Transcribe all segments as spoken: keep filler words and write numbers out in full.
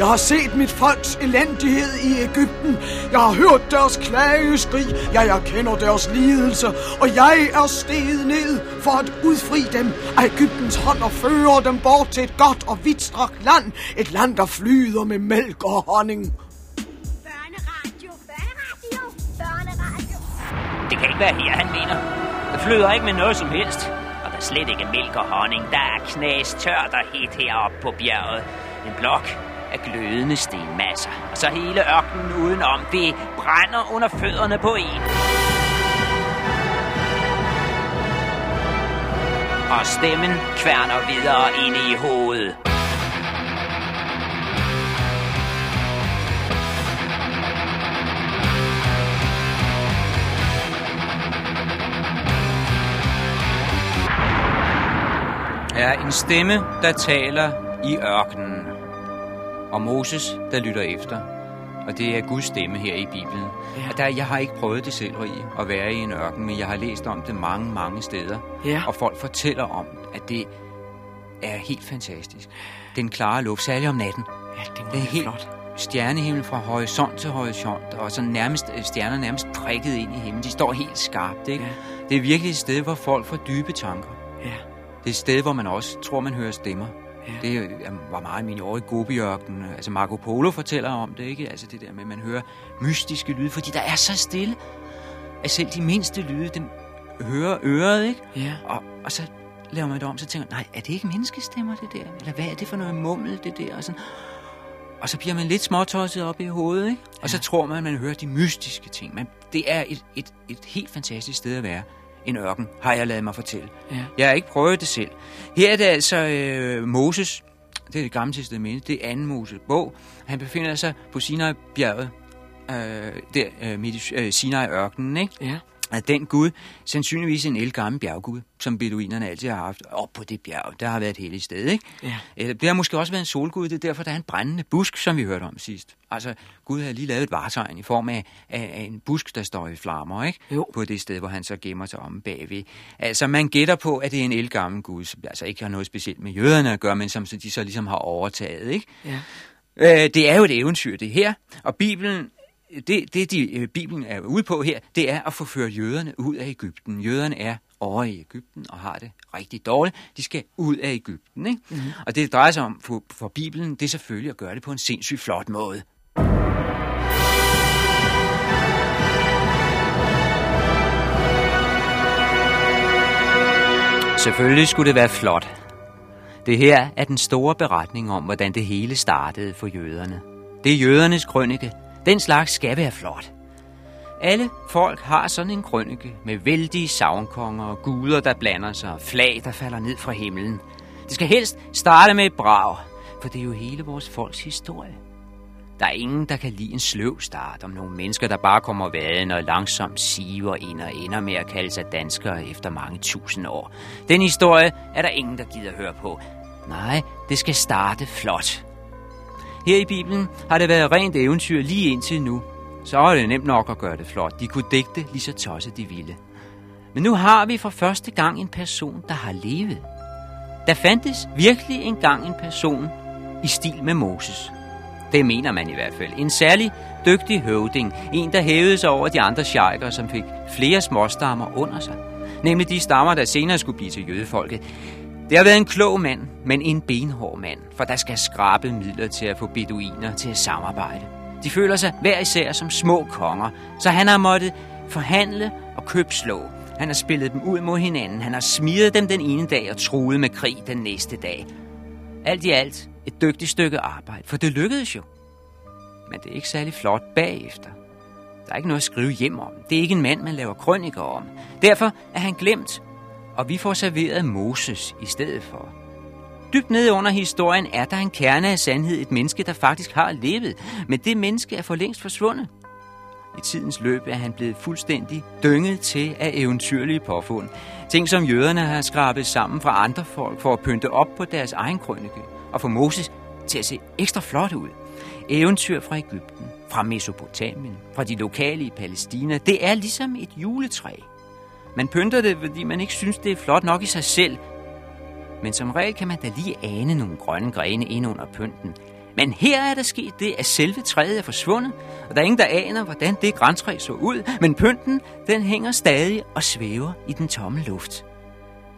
Jeg har set mit folks elendighed i Egypten. Jeg har hørt deres klageskrig. Jeg, jeg kender deres lidelse. Og jeg er steget ned for at udfri dem af Egyptens hånd og føre dem bort til et godt og vidstrakt land. Et land, der flyder med mælk og honning. Børneradio, børneradio, børneradio. Det kan ikke være her, han mener. Det flyder ikke med noget som helst. Slet ikke mælk og honning. Der er knæs tørt og helt heroppe på bjerget. En blok af glødende stenmasser. Og så hele ørkenen udenom. Det brænder under fødderne på en. Og stemmen kværner videre inde i hovedet. Er en stemme, der taler i ørkenen, og Moses, der lytter efter. Og det er Guds stemme her i Bibelen. Ja. Og der, jeg har ikke prøvet det selv, Rie, at være i en ørken, men jeg har læst om det mange, mange steder. Ja. Og folk fortæller om, at det er helt fantastisk. Den klare luft, særlig om natten. Ja, det, det er helt flot. Stjernehimmel fra horisont til horisont, og så nærmest stjerner nærmest prikket ind i himlen. De står helt skarpt, ikke? Ja. Det er virkelig et sted, hvor folk får dybe tanker. Ja. Det er et sted, hvor man også tror, man hører stemmer. Ja. Det var meget mine år i Gobi Ørkenen. Altså Marco Polo fortæller om det, ikke? Altså det der med, at man hører mystiske lyde, fordi der er så stille, at selv de mindste lyde, dem hører øret, ikke? Ja. Og, og så laver man det om, så tænker man, nej, er det ikke menneskestemmer, det der? Eller hvad er det for noget mummel, det der? Og, sådan. Og så bliver man lidt småtosset op i hovedet, ikke? Og ja. Så tror man, at man hører de mystiske ting. Men det er et, et, et helt fantastisk sted at være. En ørken, har jeg ladet mig fortælle. Ja. Jeg har ikke prøvet det selv. Her er det altså øh, Moses, det er det gamle testamente, det er anden Moses bog. Han befinder sig på Sinai-bjerget, øh, der øh, midt i øh, Sinai-ørkenen, ikke? Ja. At den gud, sandsynligvis en ældgammel bjerggud, som beduinerne altid har haft op på det bjerg. Der har været et helligt sted, ikke? Ja. Eller det har måske også været en solgud, det er derfor, der er en brændende busk, som vi hørte om sidst. Altså, Gud havde lige lavet et vartegn i form af, af, af en busk, der står i flammer, ikke? Jo. På det sted, hvor han så gemmer sig om bagved. Altså, man gætter på, at det er en ældgammel gud, som altså ikke har noget specielt med jøderne at gøre, men som de så ligesom har overtaget, ikke? Ja. Øh, det er jo et eventyr, det her, og Bibelen... Det, det de, Bibelen er ude på her, det er at få ført jøderne ud af Egypten. Jøderne er over i Egypten og har det rigtig dårligt. De skal ud af Egypten, ikke? Mm-hmm. Og det, det drejer sig om for, for Bibelen, det er selvfølgelig at gøre det på en sindssygt flot måde. Selvfølgelig skulle det være flot. Det her er den store beretning om, hvordan det hele startede for jøderne. Det er jødernes krønike. Den slags skal være flot. Alle folk har sådan en krønike med vældige sagnkonger og guder, der blander sig og flag, der falder ned fra himlen. Det skal helst starte med et brag, for det er jo hele vores folks historie. Der er ingen, der kan lide en sløv start om nogle mennesker, der bare kommer vaden og langsomt siver ind og ender med at kalde sig danskere efter mange tusind år. Den historie er der ingen, der gider høre på. Nej, det skal starte flot. Her i Bibelen har det været rent eventyr lige indtil nu. Så er det nemt nok at gøre det flot. De kunne digte lige så tosset de ville. Men nu har vi for første gang en person, der har levet. Der fandtes virkelig engang en person i stil med Moses. Det mener man i hvert fald. En særlig dygtig høvding. En, der hævede sig over de andre sjejker, som fik flere småstammer under sig. Nemlig de stammer, der senere skulle blive til jødefolket. Det har været en klog mand, men en benhård mand, for der skal skrabe midler til at få beduiner til at samarbejde. De føler sig hver især som små konger, så han har måttet forhandle og købslå. Han har spillet dem ud mod hinanden, han har smidet dem den ene dag og truet med krig den næste dag. Alt i alt et dygtigt stykke arbejde, for det lykkedes jo. Men det er ikke særlig flot bagefter. Der er ikke noget at skrive hjem om. Det er ikke en mand, man laver krøniker om. Derfor er han glemt. Og vi får serveret Moses i stedet for. Dybt nede under historien er der en kerne af sandhed, et menneske, der faktisk har levet. Men det menneske er for længst forsvundet. I tidens løb er han blevet fuldstændig dynget til af eventyrlige påfund. Ting, som jøderne har skrabet sammen fra andre folk for at pynte op på deres egen krønike. Og få Moses til at se ekstra flot ud. Eventyr fra Egypten, fra Mesopotamien, fra de lokale i Palæstina. Det er ligesom et juletræ. Man pynter det, fordi man ikke synes, det er flot nok i sig selv. Men som regel kan man da lige ane nogle grønne grene ind under pynten. Men her er der sket det, at selve træet er forsvundet, og der er ingen, der aner, hvordan det grantræ så ud, men pynten, den hænger stadig og svæver i den tomme luft.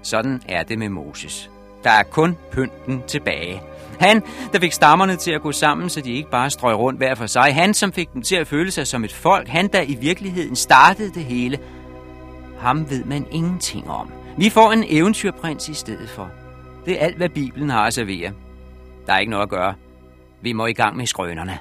Sådan er det med Moses. Der er kun pynten tilbage. Han, der fik stammerne til at gå sammen, så de ikke bare strøg rundt hver for sig. Han, som fik dem til at føle sig som et folk. Han, der i virkeligheden startede det hele. Ham ved man ingenting om. Vi får en eventyrprins i stedet for. Det er alt, hvad Bibelen har at servere. Der er ikke noget at gøre. Vi må i gang med skrønerne.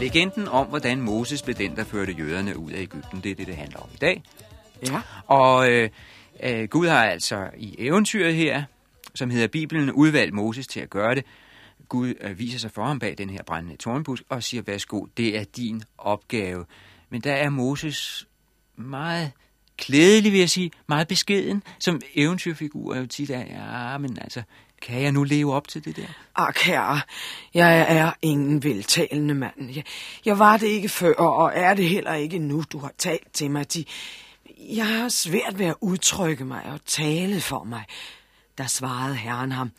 Legenden om, hvordan Moses blev den, der førte jøderne ud af Egypten, det er det, det handler om i dag. Ja. Og øh, øh, Gud har altså i eventyret her, som hedder Bibelen, udvalgt Moses til at gøre det. Gud øh, viser sig for ham bag den her brændende tornbusk og siger, værsgo, det er din opgave. Men der er Moses meget klædelig, vil jeg sige, meget beskeden, som eventyrfigur jo tit er. Ja, men altså, Kan jeg nu leve op til det der? Ak, herre, jeg er ingen veltalende mand. Jeg, jeg var det ikke før, og er det heller ikke nu, du har talt til mig. De, jeg har svært ved at udtrykke mig og tale for mig. Der svarede Herren ham: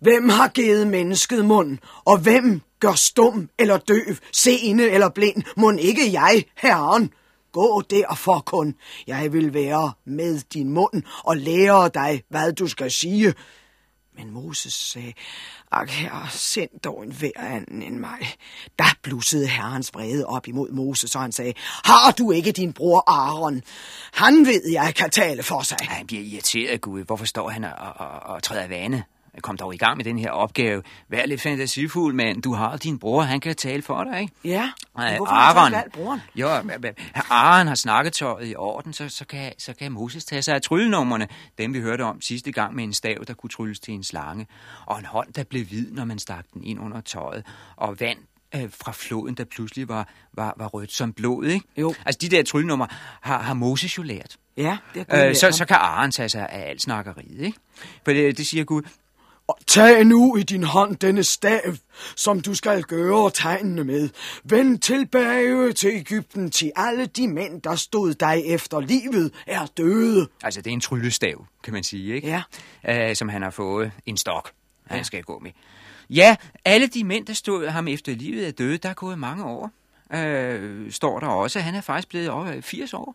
Hvem har givet mennesket mund, og hvem gør stum eller døv, seende eller blind? Mon ikke jeg, Herren? Gå derfor kun. Jeg vil være med din mund og lære dig, hvad du skal sige. Men Moses sagde: Ak, herre, send dog en hver anden end mig. Der blussede Herrens vrede op imod Moses, og han sagde: Har du ikke din bror Aaron? Han ved, jeg kan tale for sig. Ej, han bliver irriteret, Gud. Hvorfor står han og, og, og træder vane? Kom dog i gang med den her opgave. Vær lidt fantasifuld, mand. Du har din bror, han kan tale for dig, ikke? Ja, men hvorfor har han valgt broren? Jo, Aaron har snakketøjet i orden, så, så, kan, så kan Moses tage sig af tryllenumrene. Dem vi hørte om sidste gang med en stav, der kunne trylles til en slange. Og en hånd, der blev hvid, når man stak den ind under tøjet. Og vand øh, fra floden, der pludselig var, var, var rødt som blod, ikke? Jo. Altså, de der tryllenumre har, har Moses jo lært. Ja, det er øh, så, så kan Aaron tage sig af alt snakkeriet, ikke? For det, det siger Gud: Og tag nu i din hånd denne stav, som du skal gøre tegnene med. Vend tilbage til Egypten, til alle de mænd, der stod dig efter livet, er døde. Altså, det er en tryllestav, kan man sige, ikke? Ja. Uh, som han har fået en stok, han ja. skal gå med. Ja, alle de mænd, der stod ham efter livet, er døde. Der er gået mange år, uh, står der også. Han er faktisk blevet over firs år.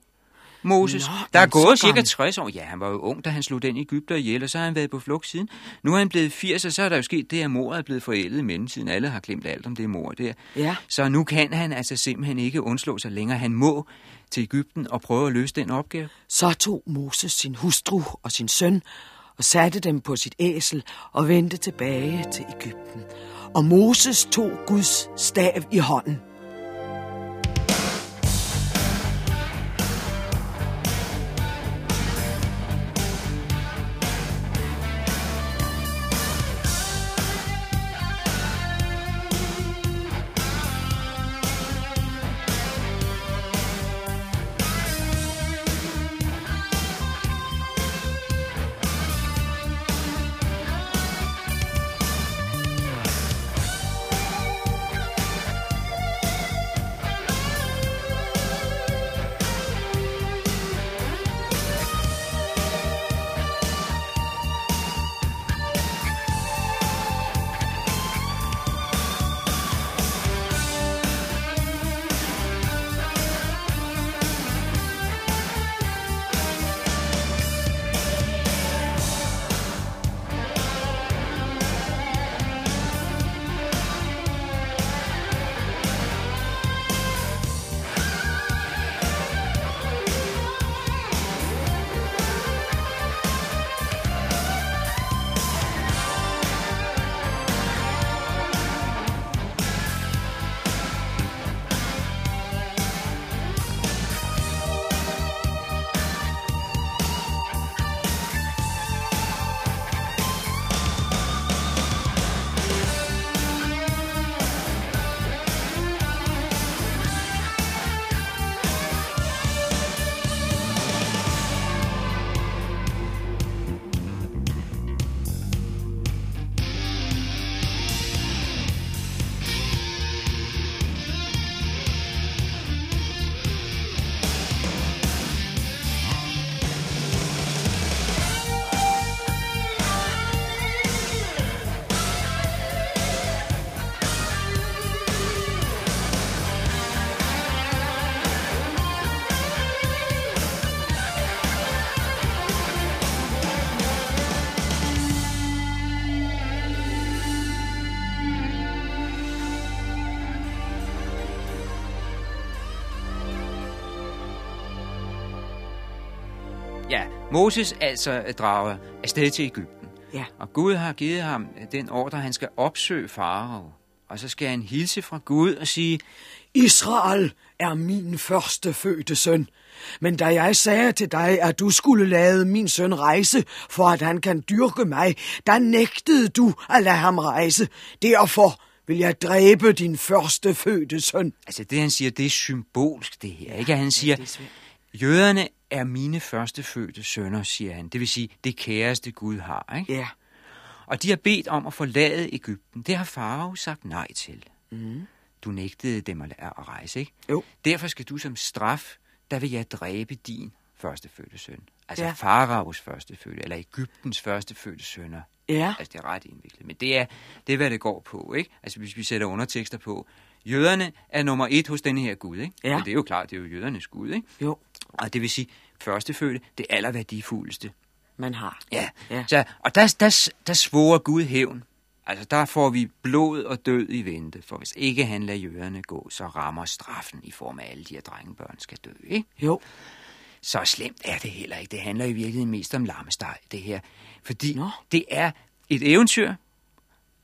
Moses. Nå, der er gået cirka tres år. Ja, han var jo ung, da han slog den Egypter ihjel, og så har han været på flugt siden. Nu er han blevet firs, og så er der jo sket det, at mordet er blevet forældet i mellemtiden. Alle har glemt alt om det mord der. Ja. Så nu kan han altså simpelthen ikke undslå sig længere. Han må til Egypten og prøve at løse den opgave. Så tog Moses sin hustru og sin søn og satte dem på sit æsel og vendte tilbage til Egypten. Og Moses tog Guds stav i hånden. Moses altså drager afsted til Egypten, ja. Og Gud har givet ham den ordre, han skal opsøge farao, og så skal han hilse fra Gud og sige: Israel er min førstefødte søn, men da jeg sagde til dig, at du skulle lade min søn rejse, for at han kan dyrke mig, der nægtede du at lade ham rejse, derfor vil jeg dræbe din førstefødte søn. Altså det, han siger, det er symbolsk det her, ikke? Han siger, jøderne er mine førstefødte sønner, siger han. Det vil sige, det kæreste Gud har, ikke? Ja. og de har bedt om at forlade Egypten. Det har farao sagt nej til. Mm. Du nægtede dem at rejse, ikke? Jo. Derfor skal du som straf, der vil jeg dræbe din førstefødte søn. Altså ja. Faraos førstefødte, eller Egyptens førstefødte sønner. Ja. Altså, det er ret indviklet. Men det er, det er, hvad det går på, ikke? Altså, hvis vi sætter undertekster på, jøderne er nummer et hos denne her Gud, ikke? Ja. Og det er jo klart, det er jo jødernes Gud, ikke? Jo. Og det vil sige, førstefødte, det allerværdifuldeste man har. Ja. Ja. Så, og der, der, der svorer Gud hævn. Altså, der får vi blod og død i vente, for hvis ikke han lader jøderne gå, så rammer straffen i form af alle de her drengebørn skal dø, ikke? Jo. Så slemt er det heller ikke. Det handler i virkeligheden mest om lammesteg, det her. Fordi Nå. det er et eventyr,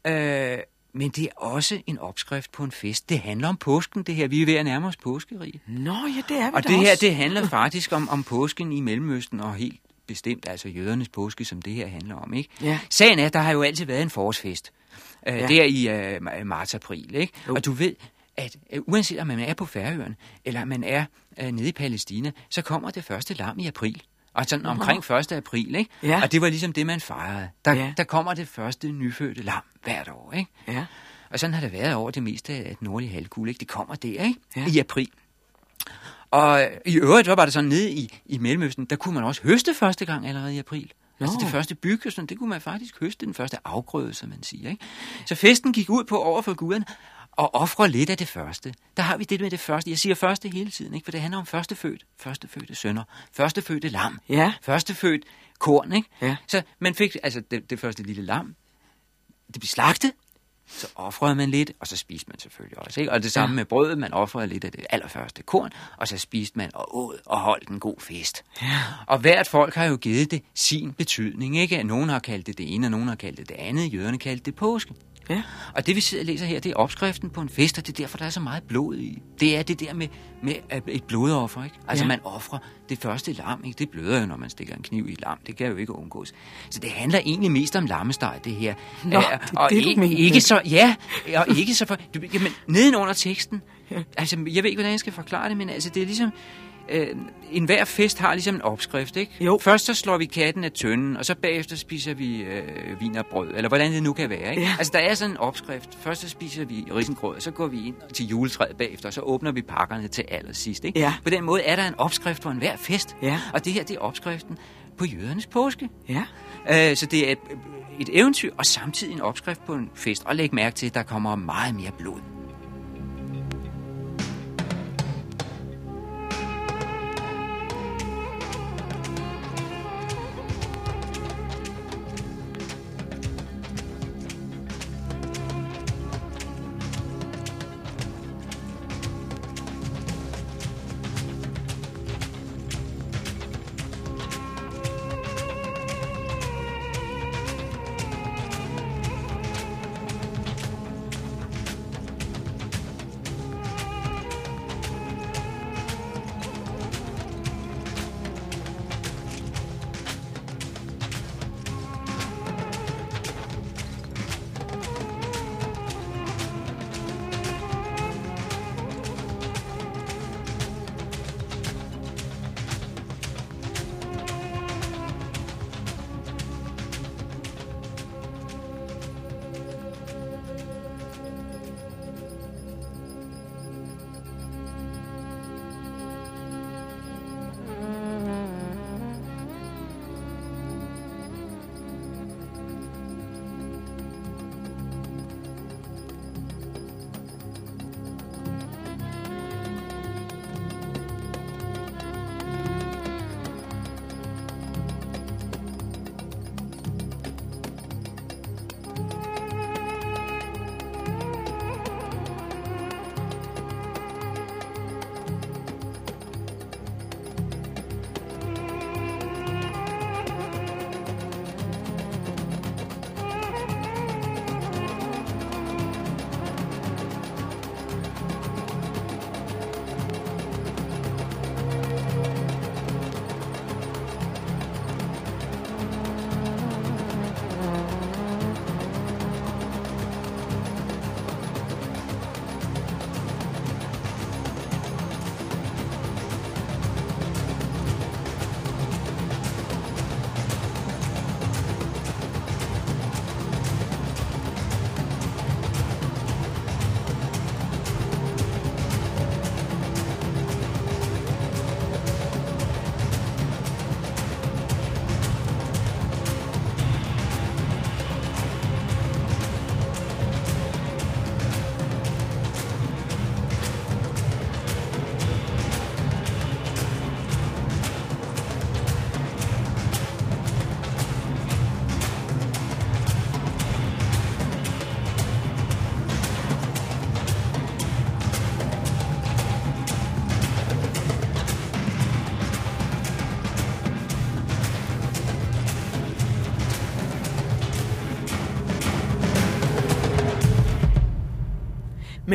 øh, men det er også en opskrift på en fest. Det handler om påsken, det her. Vi er ved at nærme os påskerige. Nå, ja, det er vi og det også. Her, det handler faktisk om, om påsken i Mellemøsten, og helt bestemt altså jødernes påske, som det her handler om, ikke? Ja. Sagen er, der har jo altid været en forårsfest. Øh, ja. Der i øh, marts-april, ikke? Jo. Og du ved, at øh, uanset om man er på Færøerne, eller man er øh, nede i Palæstina, så kommer det første lam i april. Og sådan omkring første april, ikke? Ja. Og det var ligesom det, man fejrede. Der, ja. der kommer det første nyfødte lam hvert år, ikke? Ja. Og sådan har det været over det meste af den nordlige halvkugle, ikke? Det kommer der, ikke? Ja. I april. Og i øvrigt var det sådan nede i, i Mellemøsten, der kunne man også høste første gang allerede i april. No. Altså det første byg, sådan, det kunne man faktisk høste, den første afgrøde, som man siger, ikke? Så festen gik ud på over for guderne og ofre lidt af det første. Der har vi det med det første. Jeg siger første hele tiden, ikke? For det handler om førstefødt, førstefødte sønner, førstefødte lam, ja. Førstefødt korn, ikke? Ja. Så man fik altså det, det første lille lam, det blev slagtet. Så offrede man lidt, og så spiste man selvfølgelig også, ikke? Og det samme ja. med brødet, man offrede lidt af det allerførste korn, og så spiste man og åd og holdt en god fest. Ja. Og hvert folk har jo givet det sin betydning, ikke? Nogen har kaldt det det ene, og nogen har kaldt det det andet. Jøderne kaldte det påske. Ja. Og det vi sidder og læser her, det er opskriften på en fest, og det er derfor, der er så meget blod i. Det er det der med, med et blodoffer, ikke? Altså ja. man offrer det første lam, ikke? Det bløder jo, når man stikker en kniv i et lam. Det kan jo ikke undgås. Så det handler egentlig mest om lammesteg, det her. Nå, Æ, og det, det, ikke, ikke så, ja, og ikke så for... Du, jamen, nedenunder teksten, altså jeg ved ikke, hvordan jeg skal forklare det, men altså det er ligesom... Øh, en hver fest har ligesom en opskrift, ikke? Jo. Først så slår vi katten af tønden, og så bagefter spiser vi øh, vin og brød, eller hvordan det nu kan være, ikke? Ja. Altså der er sådan en opskrift. Først så spiser vi risengrød, og så går vi ind til juletræet bagefter, og så åbner vi pakkerne til allersidst, ikke? Ja. På den måde er der en opskrift for en hver fest, ja. Og det her, det er opskriften på jødernes påske. Ja. Øh, så det er et, et eventyr, og samtidig en opskrift på en fest. Og læg mærke til, at der kommer meget mere blod.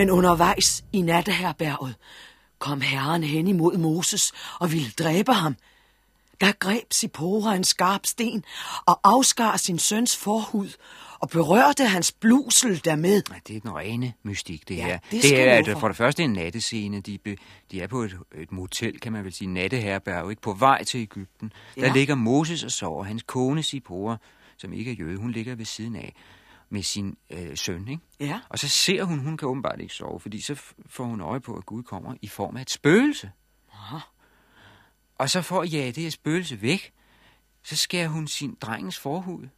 Men undervejs i natteherberget kom Herren hen imod Moses og ville dræbe ham. Der greb Sipora en skarp sten og afskar sin søns forhud og berørte hans blusel dermed. Nej, det er den rene mystik, det ja, her. Det, det er for. for det første en nattescene. De, be, de er på et, et motel, kan man vel sige, natteherberg, ikke, på vej til Egypten. Ja. Der ligger Moses og sover. Hans kone Sipora, som ikke er jøde, hun ligger ved siden af med sin øh, søn, ikke? Ja. Og så ser hun, hun kan åbenbart ikke sove, fordi så får hun øje på, at Gud kommer i form af et spøgelse. Aha. Og så for at jage det her spøgelse væk, så skærer hun sin drengens forhud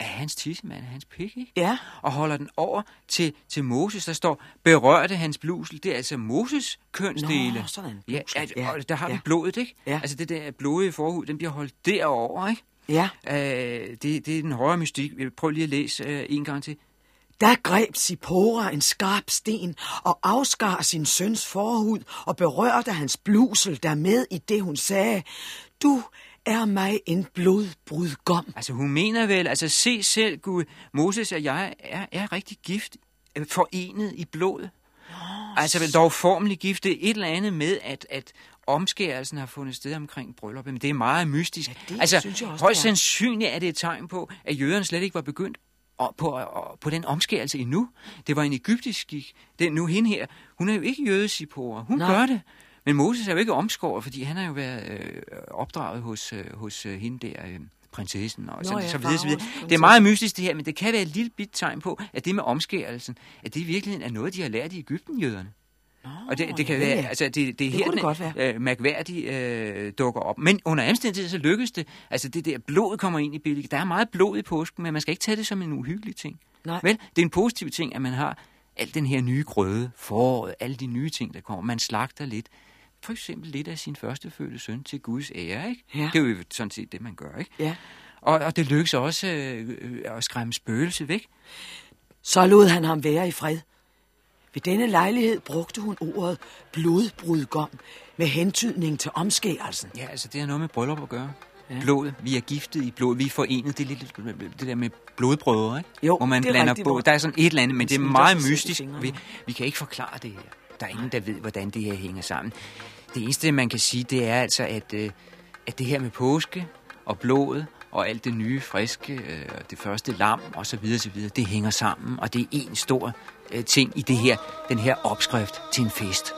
af hans tissemand, af hans pik, ikke? Ja. Og holder den over til, til Moses, der står, berørte hans blusel. Det er altså Moses kønsdele. Nå, sådan. Ja, at, ja. Og der har ja. vi blodet, ikke? Ja. Altså det der blodige forhud, den bliver holdt derover, ikke? Ja. Øh, det, det er den højere mystik. Prøv lige at læse øh, en gang til. Der greb Sipora en skarp sten og afskar sin søns forhud og berørte hans blusel dermed i det, hun sagde, du er mig en blodbrudgom. Altså hun mener vel, altså se selv, Gud, Moses og jeg er, er rigtig gift, forenet i blod. Altså vel dog formelig gift, det er et eller andet med, at, at omskærelsen har fundet sted omkring brylluppet, men det er meget mystisk. Ja, det altså synes jeg også, højst sandsynligt er det et tegn på, at jøderne slet ikke var begyndt og på, og på den omskærelse endnu. Det var en egyptisk skik. Den nu hende her, hun er jo ikke jøde, Sipora. Hun Nej. gør det. Men Moses er jo ikke omskåret, fordi han har jo været øh, opdraget hos, øh, hos øh, hende der, øh, prinsessen og Nå, sådan, ja, så videre, så videre. Det er meget mystisk det her, men det kan være et lille bit tegn på, at det med omskærelsen, at det i virkeligheden er noget, de har lært i Egypten, jøderne. Nå, og det, det kan ja, være, altså det, det, det her, det den, øh, mærkværdigt øh, dukker op. Men under omstændigheden, så lykkes det. Altså det der blod kommer ind i billedet. Der er meget blod i påsken, men man skal ikke tage det som en uhyggelig ting. Nej. Vel, det er en positiv ting, at man har al den her nye grøde, foråret, alle de nye ting, der kommer. Man slagter lidt. For eksempel lidt af sin førstefødte søn til Guds ære, ikke? Ja. Det er jo sådan set det, man gør, ikke? Ja. Og, og det lykkes også øh, øh, at skræmme spøgelse væk. Så lod han ham være i fred. Ved denne lejlighed brugte hun ordet blodbrudgom med hentydning til omskærelsen. Ja, altså det har noget med bryllup at gøre. Ja. Blod, vi er giftet i blod, vi er forenet. Det er lidt det der med blodbrødre, ikke? Jo, hvor man det er blander på. Der er sådan et eller andet, men det er meget mystisk. Vi, vi kan ikke forklare det her. Der er ingen, der ved, hvordan det her hænger sammen. Det eneste, man kan sige, det er altså, at, at det her med påske og blodet, og alt det nye, friske, det første lam, og så videre, så videre, det hænger sammen, og det er en stor ting i det her, den her opskrift til en fest.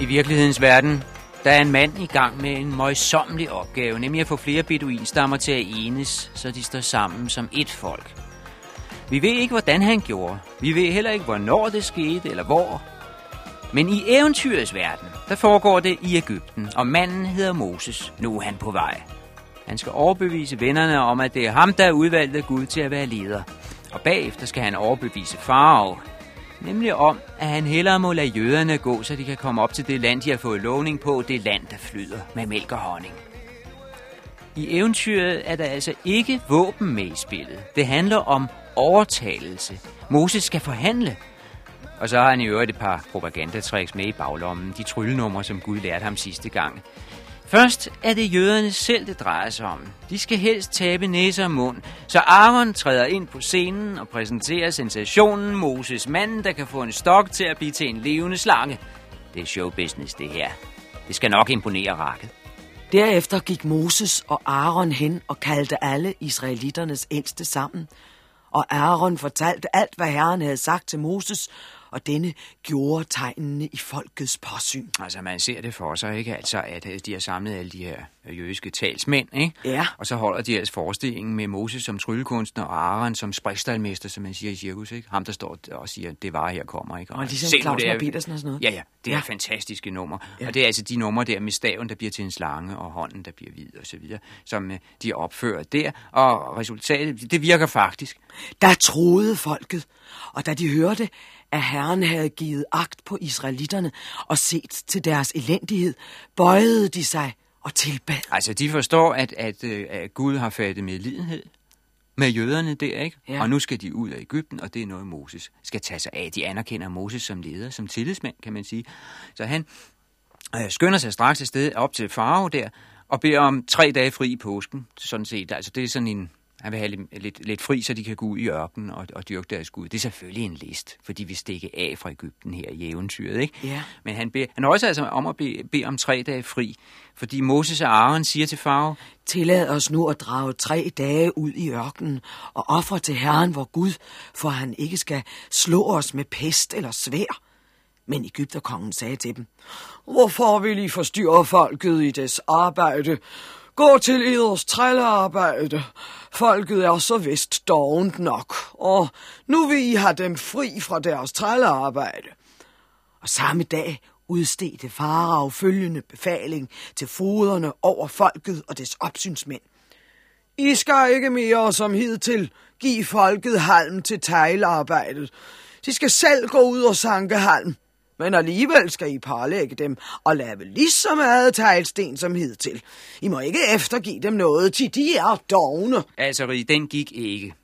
I virkelighedens verden, der er en mand i gang med en møjsommelig opgave, nemlig at få flere beduinstammer til at enes, så de står sammen som ét folk. Vi ved ikke, hvordan han gjorde. Vi ved heller ikke, hvornår det skete, eller hvor. Men i eventyrets verden, der foregår det i Egypten, og manden hedder Moses. Nu er han på vej. Han skal overbevise vennerne om, at det er ham, der udvalgte Gud til at være leder. Og bagefter skal han overbevise farao, nemlig om, at han hellere må lade jøderne gå, så de kan komme op til det land, de har fået lovning på, det land, der flyder med mælk og honning. I eventyret er der altså ikke våben med i spillet. Det handler om overtalelse. Moses skal forhandle. Og så har han i øvrigt et par propagandatricks med i baglommen, de tryllenumre, som Gud lærte ham sidste gang. Først er det jøderne selv, det drejer sig om. De skal helst tabe næse og mund, så Aaron træder ind på scenen og præsenterer sensationen Moses, manden, der kan få en stok til at blive til en levende slange. Det er showbusiness, det her. Det skal nok imponere raket. Derefter gik Moses og Aaron hen og kaldte alle israelitternes ældste sammen. Og Aaron fortalte alt, hvad Herren havde sagt til Moses, og denne gjorde tegnene i folkets påsyn. Altså, man ser det for sig, ikke? Altså, at de har samlet alle de her jødiske talsmænd, ikke? Ja. Og så holder de altså forestillingen med Moses som tryllekunstner og Aaron som sprikstalmester, som man siger i cirkus, ikke? Ham, der står og siger, det var her kommer, ikke? Og, og ligesom Clausen og Petersen og sådan noget. Ja, ja. Det er ja. fantastiske numre. Ja. Og det er altså de numre der med staven, der bliver til en slange, og hånden, der bliver hvid og så videre, som de opfører der. Og resultatet, det virker faktisk. Der troede folket, og da de hørte, at Herren havde givet agt på israelitterne og set til deres elendighed, bøjede de sig og tilbad. Altså, de forstår, at, at, at Gud har fattet medlidenhed med jøderne der, ikke? Ja. Og nu skal de ud af Egypten, og det er noget, Moses skal tage sig af. De anerkender Moses som leder, som tillidsmand, kan man sige. Så han øh, skynder sig straks afsted op til farao der og beder om tre dage fri i påsken, sådan set. Altså, det er sådan en... Han vil have lidt, lidt, lidt fri, så de kan gå ud i ørkenen og, og dyrke deres Gud. Det er selvfølgelig en list, for de vil stikke af fra Egypten her i eventyret, ikke? Yeah. Men han beder, han også altså om at bede, bede om tre dage fri, fordi Moses og Aaron siger til farao: tillad os nu at drage tre dage ud i ørkenen og ofre til Herren, vor Gud, for han ikke skal slå os med pest eller svær. Men egypterkongen sagde til dem: hvorfor vil I forstyrre folket i deres arbejde? Gå til eders trællearbejde. Folket er så vist dovent nok, og nu vil I have dem fri fra deres trællearbejde. Og samme dag udstedte farao følgende befaling til foderne over folket og dets opsynsmænd: I skal ikke mere som hidtil give folket halm til teglarbejdet. De skal selv gå ud og sanke halm, men alligevel skal I parlægge dem og lave lige så meget teglsten som hidtil. I må ikke eftergive dem noget, til de er dovne. Altså, Rie, den gik ikke.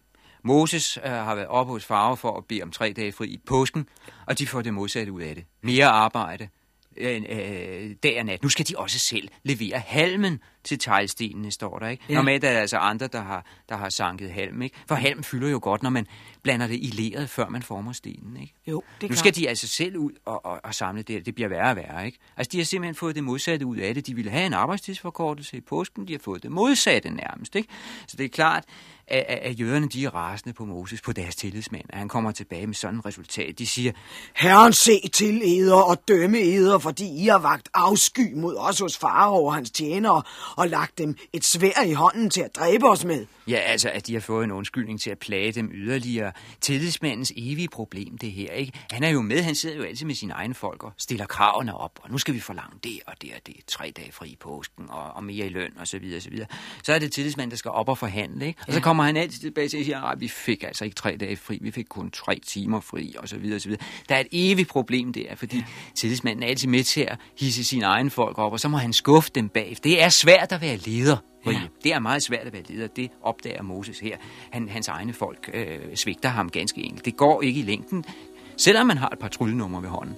Moses øh, har været oppe hos farao for at bede om tre dage fri i påsken, og de får det modsatte ud af det. Mere arbejde øh, øh, dag og nat. Nu skal de også selv levere halmen til teglstenene, står der, ikke? Ja. Normalt er der altså andre, der har, der har sanket halm, ikke? For halm fylder jo godt, når man blander det i leret, før man former stenen, ikke? Jo, det nu skal klart. De altså selv ud og, og, og samle det. Det bliver værre og værre, ikke? Altså, de har simpelthen fået det modsatte ud af det. De ville have en arbejdstidsforkortelse i påsken, de har fået det modsatte nærmest, ikke? Så det er klart, at, at jøderne, de er rasende på Moses, på deres tillidsmænd, og han kommer tilbage med sådan et resultat. De siger: Herren se til eder og dømme eder, fordi I har vagt afsky mod os hos farao og hans tjenere, og lagt dem et sværd i hånden til at dræbe os med. Ja, altså, at de har fået en undskyldning til at plage dem yderligere. Tillidsmandens evige problem, det her, ikke? Han er jo med, han sidder jo altid med sine egne folk og stiller kravene op, og nu skal vi forlange det og det og det, tre dage fri i påsken og, og mere i løn og så videre og så videre. Så er det tillidsmanden, der skal op og forhandle, ikke? Og ja. Så kommer han altid tilbage til og siger: nej, vi fik altså ikke tre dage fri, vi fik kun tre timer fri og så videre og så videre. Der er et evigt problem der, fordi ja. tillidsmanden er altid med til at hisse sine egne folk op, og så må han skuffe dem bagefter. Det er svært at være leder. Ja. Det er meget svært at være leder. Det opdager Moses her. Han, hans egne folk øh, svigter ham ganske enkelt. Det går ikke i længden, selvom man har et par tryllenumre ved hånden.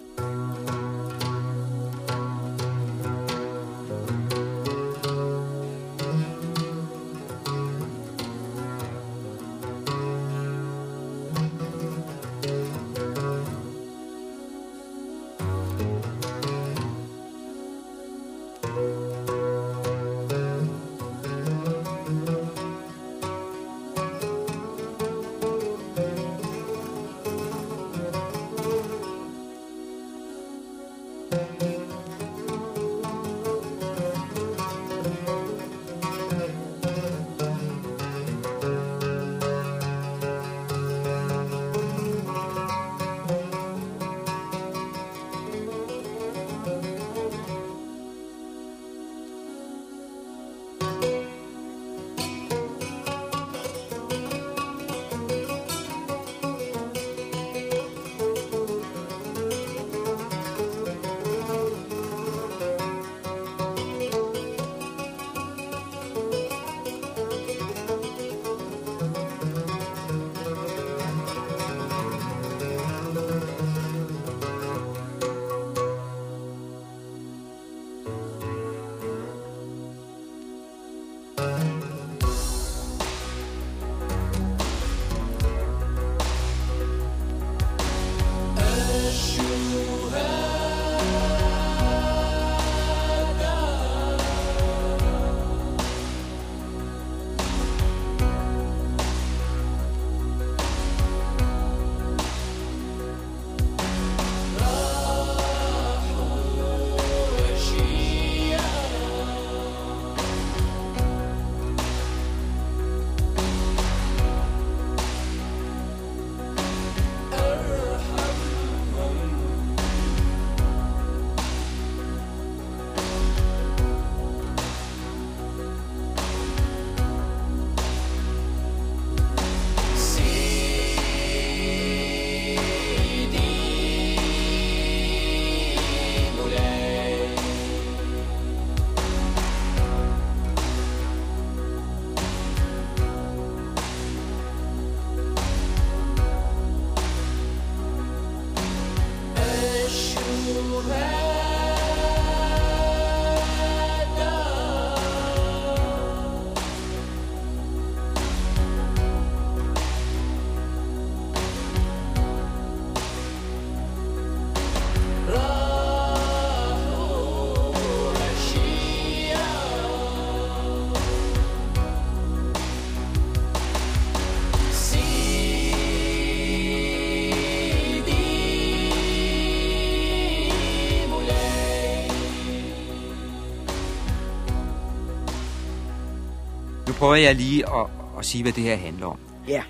prøver jeg lige at, at sige, hvad det her handler om. Ja.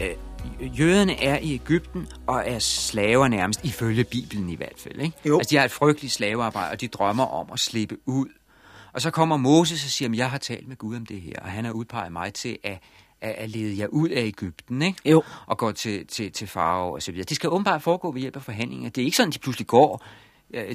Øh, jøderne er i Egypten og er slaver nærmest, ifølge Bibelen i hvert fald. Ikke? Jo. Altså, de har et frygteligt slavearbejde, og de drømmer om at slippe ud. Og så kommer Moses og siger, at jeg har talt med Gud om det her, og han har udpeget mig til at, at lede jer ud af Egypten, ikke? Jo. Og går til, til, til farao og så videre. Det skal åbenbart foregå ved hjælp af forhandlinger. Det er ikke sådan, de pludselig går.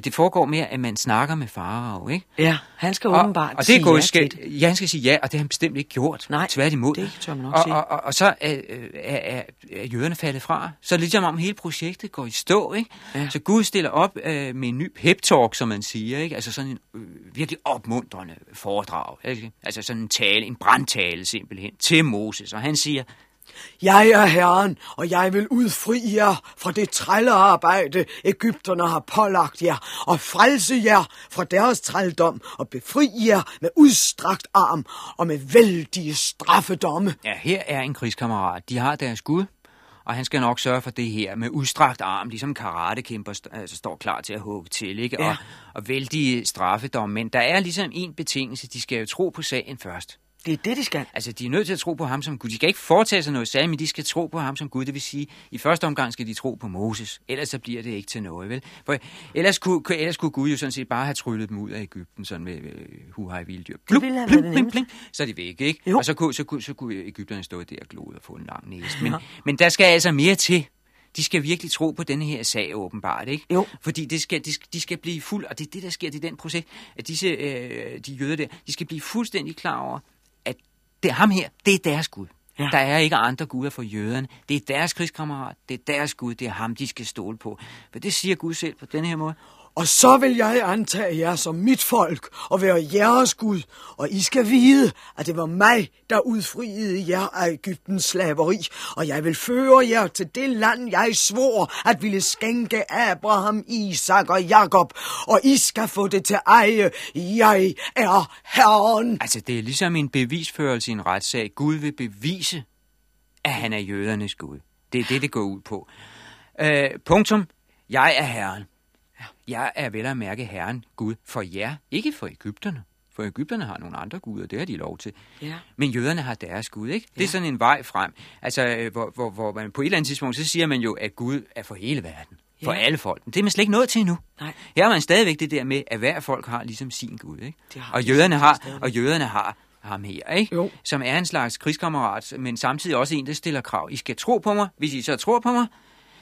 Det foregår mere, at man snakker med farao, ikke? Ja, han skal åbenbart og, sige og det er skal, ja til. Ja, han skal sige ja, og det har han bestemt ikke gjort. Nej, tværtimod. Det tør man nok sige. Og, og, og, og så er, er, er, er jøderne faldet fra. Så er det ligesom om hele projektet går i stå, ikke? Ja. Så Gud stiller op øh, med en ny pep-talk, som man siger, ikke? Altså sådan en øh, virkelig opmuntrende foredrag, ikke? Altså sådan en tale, en brandtale simpelthen, til Moses. Og han siger... Jeg er Herren, og jeg vil udfri jer fra det trællearbejde, Egypterne har pålagt jer, og frelse jer fra deres trældom, og befri jer med udstrakt arm og med vældige straffedomme. Ja, her er en krigskammerat. De har deres Gud, og han skal nok sørge for det her med udstrakt arm, ligesom karatekæmper st- altså står klar til at hugge til, ikke? Ja. Og, og vældige straffedomme. Men der er ligesom en betingelse, de skal jo tro på sagen først. Det er det, de skal. Altså, de er nødt til at tro på ham som Gud. De skal ikke foretage sig noget særligt, men de skal tro på ham som Gud. Det vil sige, i første omgang skal de tro på Moses. Ellers så bliver det ikke til noget, vel? For ellers kunne, ellers kunne Gud jo sådan set bare have tryllet dem ud af Egypten, sådan med huhaj vilddyr. Plum, plum, plum, plum, plum. Så er de væk, ikke? Jo. Og så kunne, så, kunne, så kunne Egypterne stå der og glode og få en lang næse. Men, ja. men der skal altså mere til. De skal virkelig tro på denne her sag, åbenbart, ikke? Jo. Fordi det skal, de, skal, de skal blive fuld, og det er det, der sker i den proces, at disse øh, de jøder der, de skal blive fuldstændig klar over, at det ham her, det er deres Gud. Ja. Der er ikke andre guder for jøderne. Det er deres krigskammerat, det er deres Gud, det er ham, de skal stole på. Men det siger Gud selv på den her måde. Og så vil jeg antage jer som mit folk og være jeres Gud, og I skal vide, at det var mig, der udfriede jer af Egyptens slaveri, og jeg vil føre jer til det land, jeg svor at ville skænke Abraham, Isak og Jakob, og I skal få det til eje. Jeg er Herren. Altså, det er ligesom en bevisførelse i en retssag. Gud vil bevise, at han er jødernes Gud. Det er det, det går ud på. Øh, punktum. Jeg er Herren. Jeg er vel at mærke Herren Gud for jer, ikke for Egypterne. For Egypterne har nogle andre guder, det har de lov til. Ja. Men jøderne har deres Gud, ikke? Det er ja. sådan en vej frem. Altså, hvor, hvor, hvor man på et eller andet tidspunkt, så siger man jo, at Gud er for hele verden. For ja. alle folk. Det er man slet ikke nået til endnu. Nej. Her er man stadigvæk det der med, at hver folk har ligesom sin Gud, ikke? Og jøderne har, og jøderne har ham her, ikke? Jo. Som er en slags krigskammerat, men samtidig også en, der stiller krav. I skal tro på mig. Hvis I så tror på mig,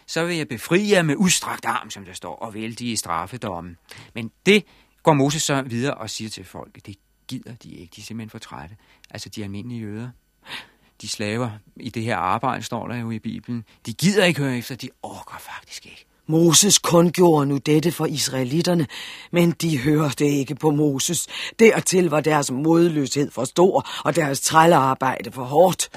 så vil jeg befri jer med udstrakt arm, som der står, og vældige straffedomme. Men det går Moses så videre og siger til folk, det gider de ikke, de er simpelthen for trætte. Altså de almindelige jøder, de slaver i det her arbejde, står der jo i Bibelen, de gider ikke høre efter, de orker faktisk ikke. Moses kundgjorde nu dette for israelitterne, men de hørte ikke på Moses. Dertil var deres modløshed for stor, og deres trællearbejde for hårdt.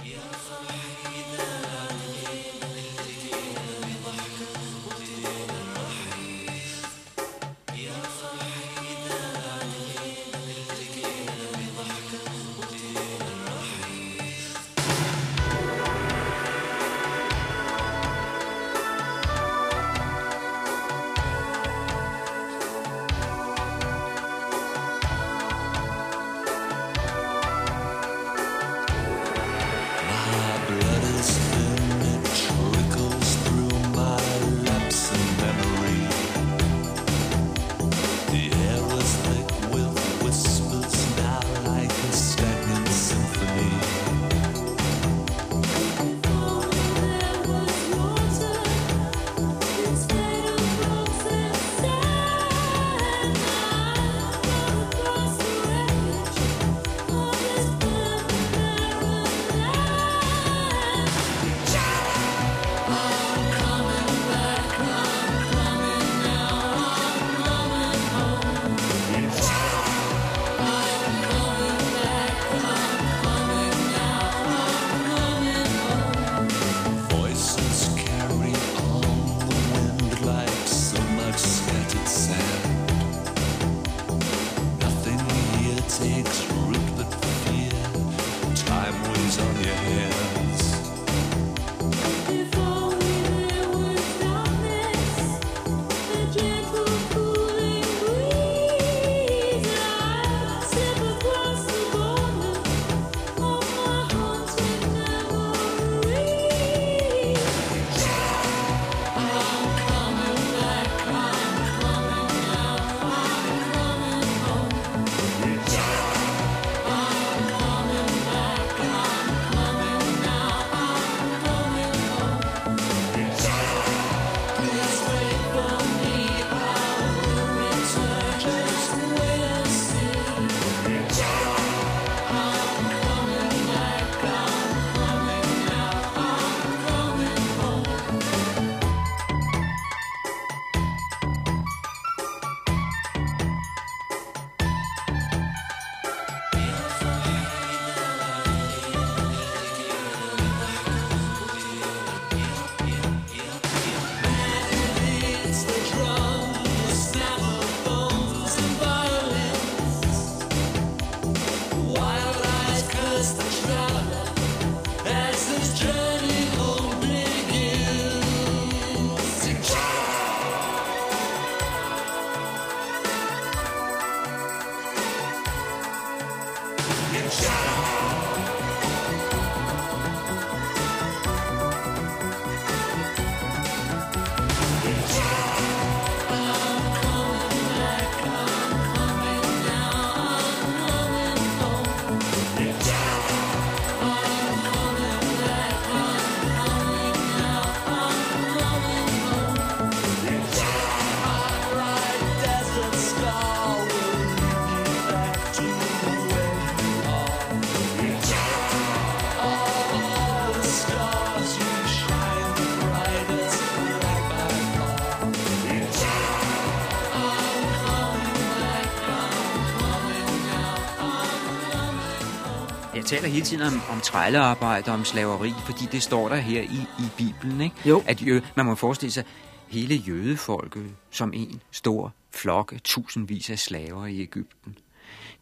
taler hele tiden om, om trællearbejde, om slaveri, fordi det står der her i, i Bibelen, ikke? Jo. At jø, man må forestille sig hele jødefolket som en stor flok af tusindvis af slaver i Egypten.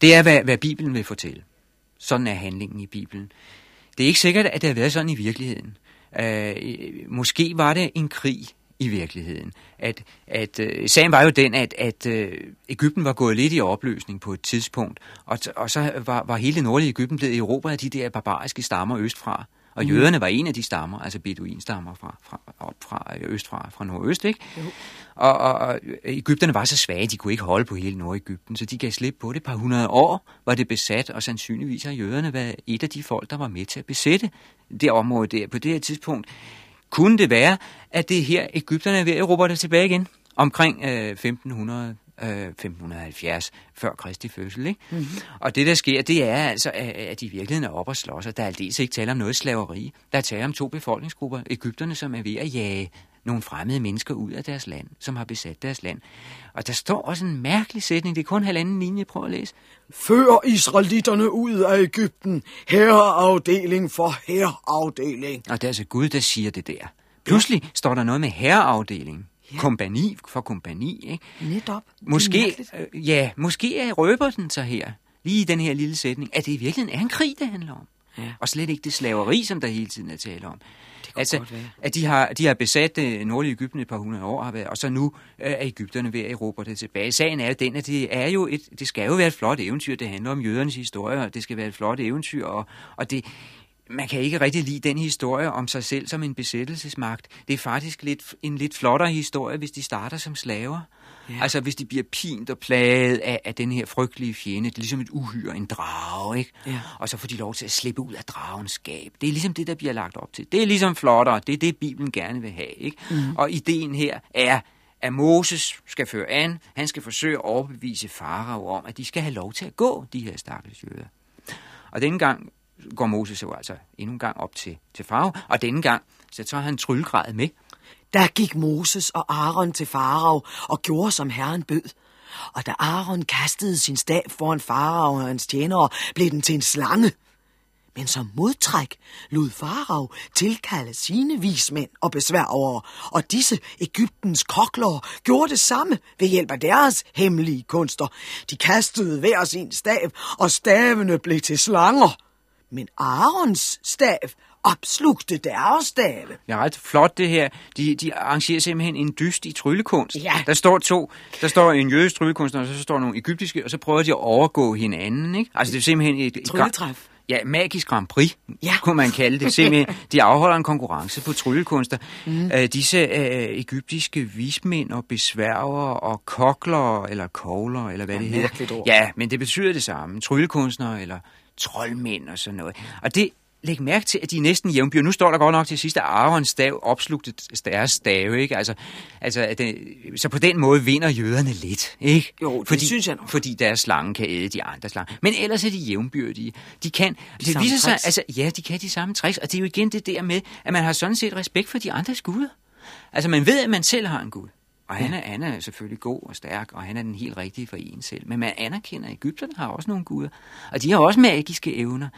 Det er, hvad, hvad Bibelen vil fortælle. Sådan er handlingen i Bibelen. Det er ikke sikkert, at det har været sådan i virkeligheden. Øh, måske var det en krig i virkeligheden. At, at, øh, sagen var jo den, at, at øh, Egypten var gået lidt i opløsning på et tidspunkt, og, t- og så var, var hele nordlige Egypten blevet erobret af de der barbariske stammer østfra. Og mm. jøderne var en af de stammer, altså beduinstammer fra, fra, op fra, østfra, fra nordøst, ikke? Og, og, og Egypterne var så svage, de kunne ikke holde på hele Nordegypten, så de gav slip på det. Et par hundrede år var det besat, og sandsynligvis har jøderne været et af de folk, der var med til at besætte det område der. På det her tidspunkt kunne det være, at det her Egypterne er ved at erobre det tilbage igen, omkring øh, femten hundrede femten halvfjerds før Kristi fødsel, ikke? Mm-hmm. Og det, der sker, det er altså, at de i virkeligheden er oppe og slås, og der er aldeles ikke tale om noget slaveri. Der er tale om to befolkningsgrupper, Egypterne, som er ved at jage nogle fremmede mennesker ud af deres land, som har besat deres land. Og der står også en mærkelig sætning, det er kun halvanden linje, prøv at læse. Før israelitterne ud af Egypten, herreafdeling for herreafdeling. Og det er altså Gud, der siger det der. Pludselig ja. står der noget med herreafdeling. Ja. Kompani for kompani, ikke? Netop. Måske, øh, ja, måske røber den så her, lige i den her lille sætning, at det i virkeligheden er en krig, det handler om. Ja. Og slet ikke det slaveri, som der hele tiden er tale om. Det altså, at de har, de har besat øh, nordlige Egypten et par hundrede år, har været, og så nu øh, er Egypterne ved at erobre det tilbage. Sagen er jo den, at det, er jo et, det skal jo være et flot eventyr, det handler om jødernes historie, og det skal være et flot eventyr, og, og det... Man kan ikke rigtig lide den historie om sig selv som en besættelsesmagt. Det er faktisk lidt, en lidt flottere historie, hvis de starter som slaver. Ja. Altså hvis de bliver pint og plaget af, af den her frygtelige fjende. Det er ligesom et uhyre, en drage, ikke? Ja. Og så får de lov til at slippe ud af dragens skab. Det er ligesom det, der bliver lagt op til. Det er ligesom flottere. Det er det, Bibelen gerne vil have, ikke? Mm. Og ideen her er, at Moses skal føre an. Han skal forsøge at overbevise farao om, at de skal have lov til at gå, de her stakkels jøder. Og denne gang går Moses jo altså endnu en gang op til, til farao, og denne gang, så tager han tryllegradet med. Der gik Moses og Aaron til farao og gjorde, som Herren bød. Og da Aaron kastede sin stav foran farao og hans tjenere, blev den til en slange. Men som modtræk lod farao tilkalde sine vismænd og besværgere, og disse Egyptens koklere gjorde det samme ved hjælp af deres hemmelige kunster. De kastede hver sin stav, og stavene blev til slanger. Men Arons stav opslugte deres stave. Ja, ret flot det her. De, de arrangerer simpelthen en dyst i tryllekunst. Ja. Der står to. Der står en jødisk tryllekunstner, og så står nogle egyptiske, og så prøver de at overgå hinanden, ikke? Altså det er simpelthen et... et trylletræf. Ja, magisk Grand Prix, ja. kunne man kalde det. Simpelthen, de afholder en konkurrence på tryllekunster. Mm. Æ, disse øh, egyptiske vismænd og besværgere og kokler, eller kogler, eller hvad ja, det hedder. Ja, men det betyder det samme. Tryllekunstnere, eller... troldmænd og sådan noget. Og det, læg mærke til, at de næsten jævnbyr. Nu står der godt nok til sidst, at Arons stav opslugte deres stave, ikke? Altså, altså at det, så på den måde vinder jøderne lidt, ikke? Jo, det fordi, synes jeg nok. Fordi deres slange kan æde de andre slange. Men ellers er de jævnbyrdige. De kan... De det viser sig, altså, ja, de kan de samme tricks, og det er jo igen det der med, at man har sådan set respekt for de andres guder. Altså, man ved, at man selv har en gud. Og han er, han er selvfølgelig god og stærk, og han er den helt rigtige for en selv. Men man anerkender, at Egypterne har også nogle guder, og de har også magiske evner.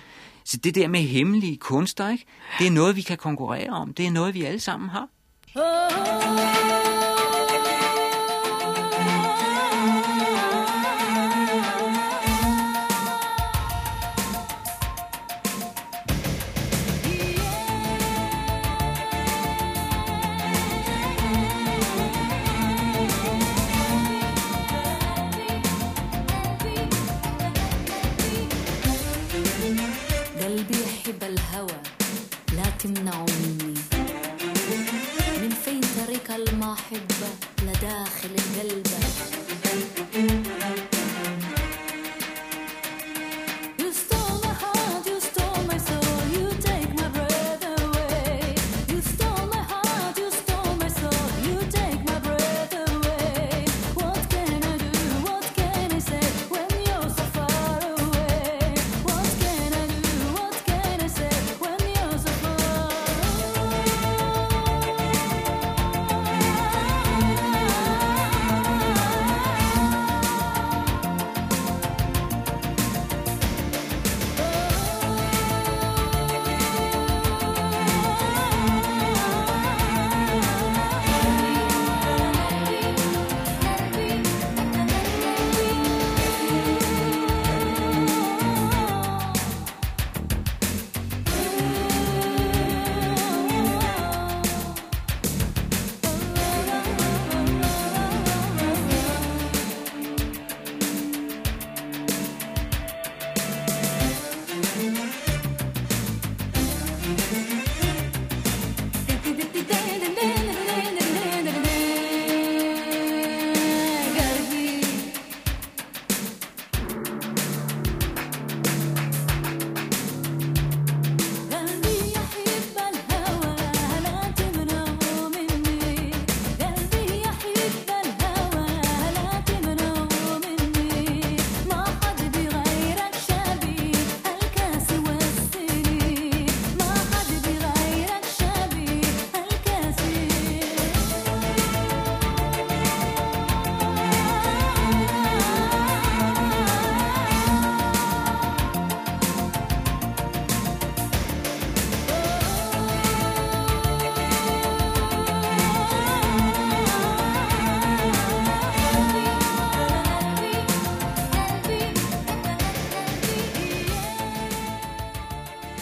Så det der med hemmelige kunster, ikke? Det er noget, vi kan konkurrere om. Det er noget, vi alle sammen har.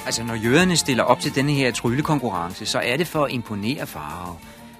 Altså, når jøderne stiller op til denne her tryllekonkurrence, så er det for at imponere farao.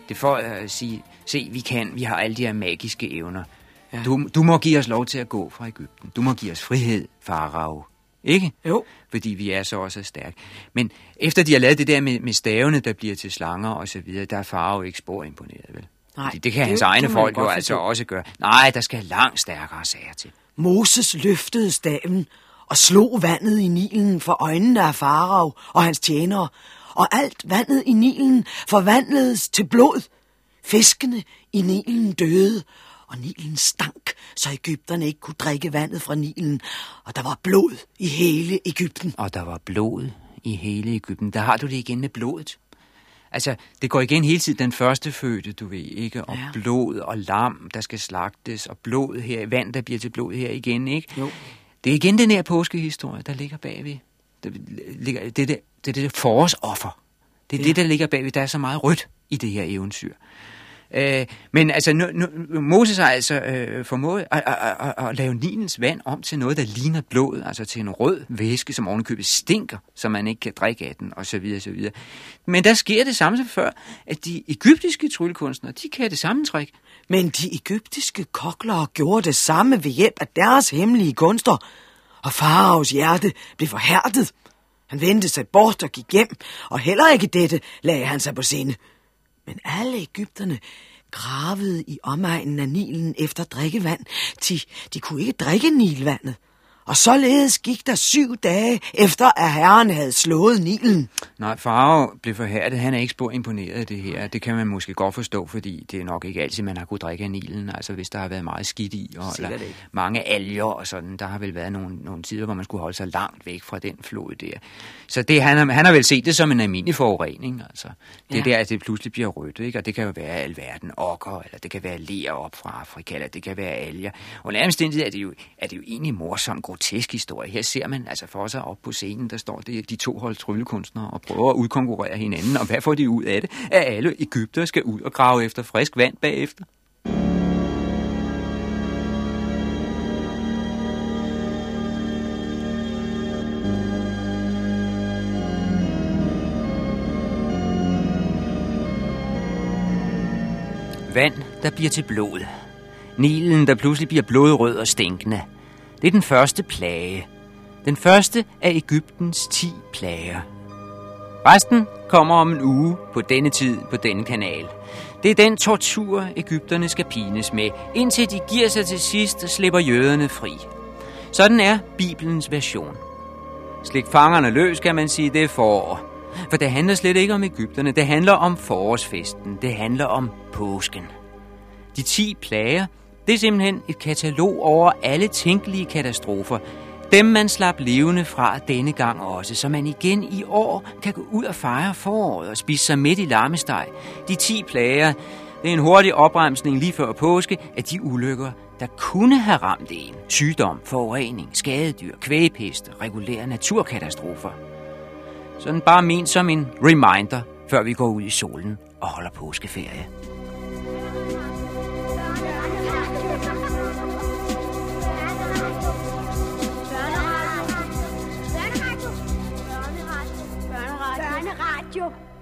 Det er for at sige, se, vi kan, vi har alle de her magiske evner. Ja. Du, du må give os lov til at gå fra Egypten. Du må give os frihed, farao. Ikke? Jo. Fordi vi er så også stærke. Men efter de har lavet det der med, med stavene, der bliver til slanger og så videre, der er farao ikke spor imponeret, vel? Nej. Fordi det kan det, hans egne folk jo altså også gøre. Nej, der skal langt stærkere sager til. Moses løftede staven og slog vandet i Nilen for øjnene af farao og hans tjenere, og alt vandet i Nilen forvandledes til blod. Fiskene i Nilen døde, og Nilen stank, så egypterne ikke kunne drikke vandet fra Nilen, og der var blod i hele Egypten. Og der var blod i hele Egypten. Der har du det igen med blodet. Altså, det går igen hele tiden den første fødte, du ved, ikke? Og ja. Blod og lam, der skal slagtes, og blod her, vand, der bliver til blod her igen, ikke? Jo. Det er igen den her påskehistorie, der ligger bagved. Det er det, det, det, det forårsoffer. Det er ja. det, der ligger bagved. Der er så meget rødt i det her eventyr. Øh, men altså, nu, nu, Moses har altså øh, formået at, at, at, at, at lave Nilens vand om til noget, der ligner blod. Altså til en rød væske, som ovenikøbet stinker, så man ikke kan drikke af den, osv. osv. Men der sker det samme som før, at de egyptiske tryllekunstnere, de kan det samme træk. Men de egyptiske koklere gjorde det samme ved hjælp af deres hemmelige kunster, og faraos hjerte blev forhærdet. Han vendte sig bort og gik hjem, og heller ikke dette lagde han sig på sinde. Men alle egypterne gravede i omegnen af Nilen efter drikkevand. De, de kunne ikke drikke Nilvandet. Og således gik der syv dage efter, at herren havde slået Nilen. Nej, farao blev forhærdet. Han er ikke spor imponeret af det her. Det kan man måske godt forstå, fordi det er nok ikke altid, man har kunnet drikke af Nilen. Altså, hvis der har været meget skidt i, og eller mange alger og sådan. Der har vel været nogle, nogle tider, hvor man skulle holde sig langt væk fra den flod der. Så det, han, har, han har vel set det som en almindelig forurening, altså. Det er ja. der, at det pludselig bliver rødt, ikke? Og det kan jo være alverden okker, eller det kan være ler op fra Afrika, eller det kan være alger. Og nærmest er det jo, er det jo egentlig morsomt grotesk historie. Her ser man altså for sig op på scenen, der står det, de to hold tryllekunstnere og prøver at udkonkurrere hinanden. Og hvad får de ud af det? At alle egyptere skal ud og grave efter frisk vand bagefter. Vand, der bliver til blod. Nilen, der pludselig bliver blodrød og stinkende. Det er den første plage. Den første af Egyptens ti plager. Resten kommer om en uge på denne tid på denne kanal. Det er den tortur, egypterne skal pines med, indtil de giver sig til sidst og slipper jøderne fri. Sådan er Bibelens version. Slik fangerne løs, kan man sige, det er forår. For det handler slet ikke om egypterne, det handler om forårsfesten, det handler om påsken. De ti plager, det er simpelthen et katalog over alle tænkelige katastrofer. Dem man slap levende fra denne gang også, så man igen i år kan gå ud og fejre foråret og spise sig midt i lammesteg. De ti plager, det er en hurtig opremsning lige før påske af de ulykker, der kunne have ramt en. Sygdom, forurening, skadedyr, kvægpest, regulære naturkatastrofer. Sådan bare ment som en reminder, før vi går ud i solen og holder påskeferie. Yo